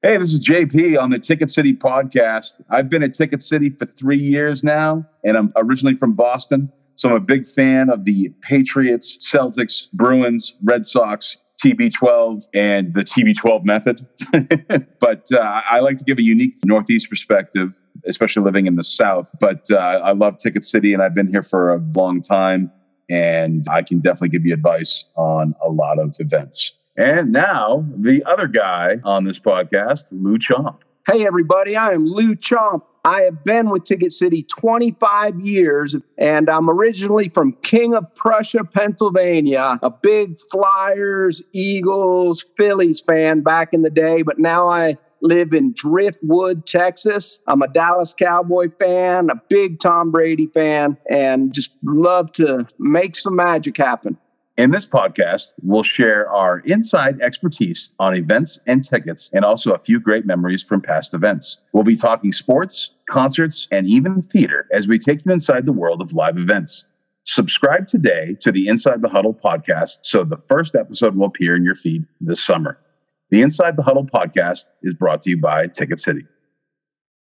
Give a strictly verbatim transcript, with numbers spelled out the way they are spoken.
Hey, this is J P on the Ticket City podcast. I've been at Ticket City for three years now, and I'm originally from Boston. So I'm a big fan of the Patriots, Celtics, Bruins, Red Sox, T B twelve, and the T B twelve method. But uh, I like to give a unique Northeast perspective, especially living in the South. But uh, I love Ticket City, and I've been here for a long time, and I can definitely give you advice on a lot of events. And now, the other guy on this podcast, Lou Chomp. Hey, everybody, I am Lou Chomp. I have been with Ticket City twenty-five years, and I'm originally from King of Prussia, Pennsylvania, a big Flyers, Eagles, Phillies fan back in the day, but now I live in Driftwood, Texas. I'm a Dallas Cowboy fan, a big Tom Brady fan, and just love to make some magic happen. In this podcast, we'll share our inside expertise on events and tickets, and also a few great memories from past events. We'll be talking sports, concerts, and even theater as we take you inside the world of live events. Subscribe today to the Inside the Huddle podcast so the first episode will appear in your feed this summer. The Inside the Huddle podcast is brought to you by Ticket City.